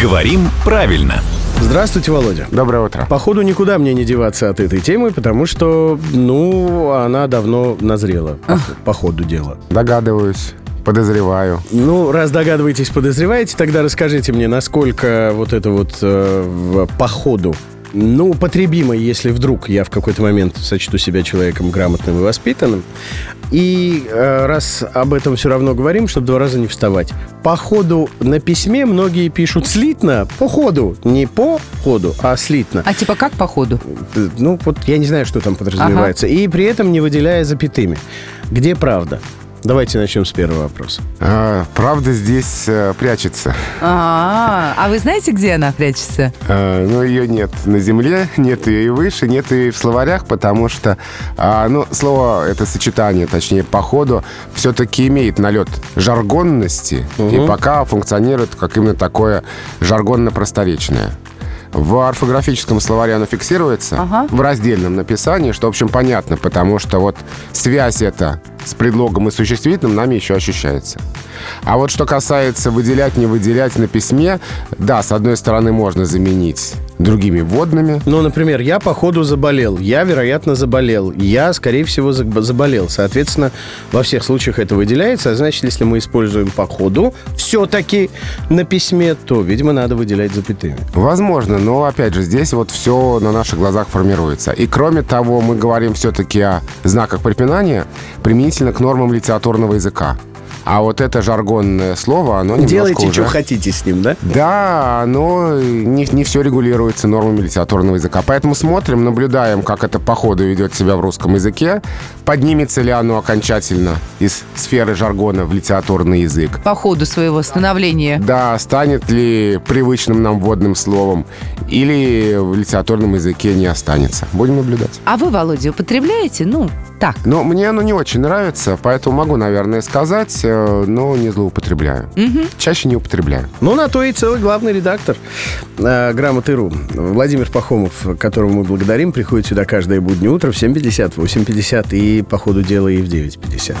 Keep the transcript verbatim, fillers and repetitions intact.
Говорим правильно. Здравствуйте, Володя. Доброе утро. Походу, никуда мне не деваться от этой темы, потому что, ну, она давно назрела, по ходу дела. Догадываюсь. Подозреваю. Ну, раз догадываетесь, подозреваете, тогда расскажите мне, насколько вот это вот э, по ходу, ну, употребимо, если вдруг я в какой-то момент сочту себя человеком грамотным и воспитанным. И э, раз об этом все равно говорим, чтобы два раза не вставать. По ходу на письме многие пишут слитно, по ходу. Не по ходу, а слитно. А типа как по ходу? Ну, вот я не знаю, что там подразумевается. Ага. И при этом не выделяя запятыми. Где правда? Давайте начнем с первого вопроса. А, правда здесь а, прячется. А-а-а. А вы знаете, где она прячется? А, ну, ее нет на земле, нет ее и выше, нет ее и в словарях, потому что а, ну, слово, это сочетание, точнее, по ходу, все-таки имеет налет жаргонности, угу. И пока функционирует как именно такое жаргонно-просторечное. В орфографическом словаре оно фиксируется, ага. В раздельном написании, что, в общем, понятно, потому что вот связь эта с предлогом и существительным нами еще ощущается. А вот что касается выделять, не выделять на письме, да, с одной стороны, можно заменить другими вводными. Ну, например, я, походу, заболел. Я, вероятно, заболел. Я, скорее всего, заболел. Соответственно, во всех случаях это выделяется. А значит, если мы используем походу все-таки на письме, то, видимо, надо выделять запятыми. Возможно, но, опять же, здесь вот все на наших глазах формируется. И, кроме того, мы говорим все-таки о знаках препинания применительно к нормам литературного языка. А вот это жаргонное слово, оно немножко уже... Делайте, что хотите с ним, да? Да, оно не, не все регулируется нормами литературного языка. Поэтому смотрим, наблюдаем, как это по ходу ведет себя в русском языке. Поднимется ли оно окончательно из сферы жаргона в литературный язык? По ходу своего становления. Да, станет ли привычным нам вводным словом или в литературном языке не останется. Будем наблюдать. А вы, Володя, употребляете? Ну, так. Ну, мне оно не очень нравится, поэтому могу, наверное, сказать... но не злоупотребляю. Угу. Чаще не употребляю. Ну, на то и целый главный редактор э, Грамоты.ру. Владимир Пахомов, которого мы благодарим, приходит сюда каждое буднее утро в семь пятьдесят, в восемь пятьдесят и по ходу дела и в девять пятьдесят.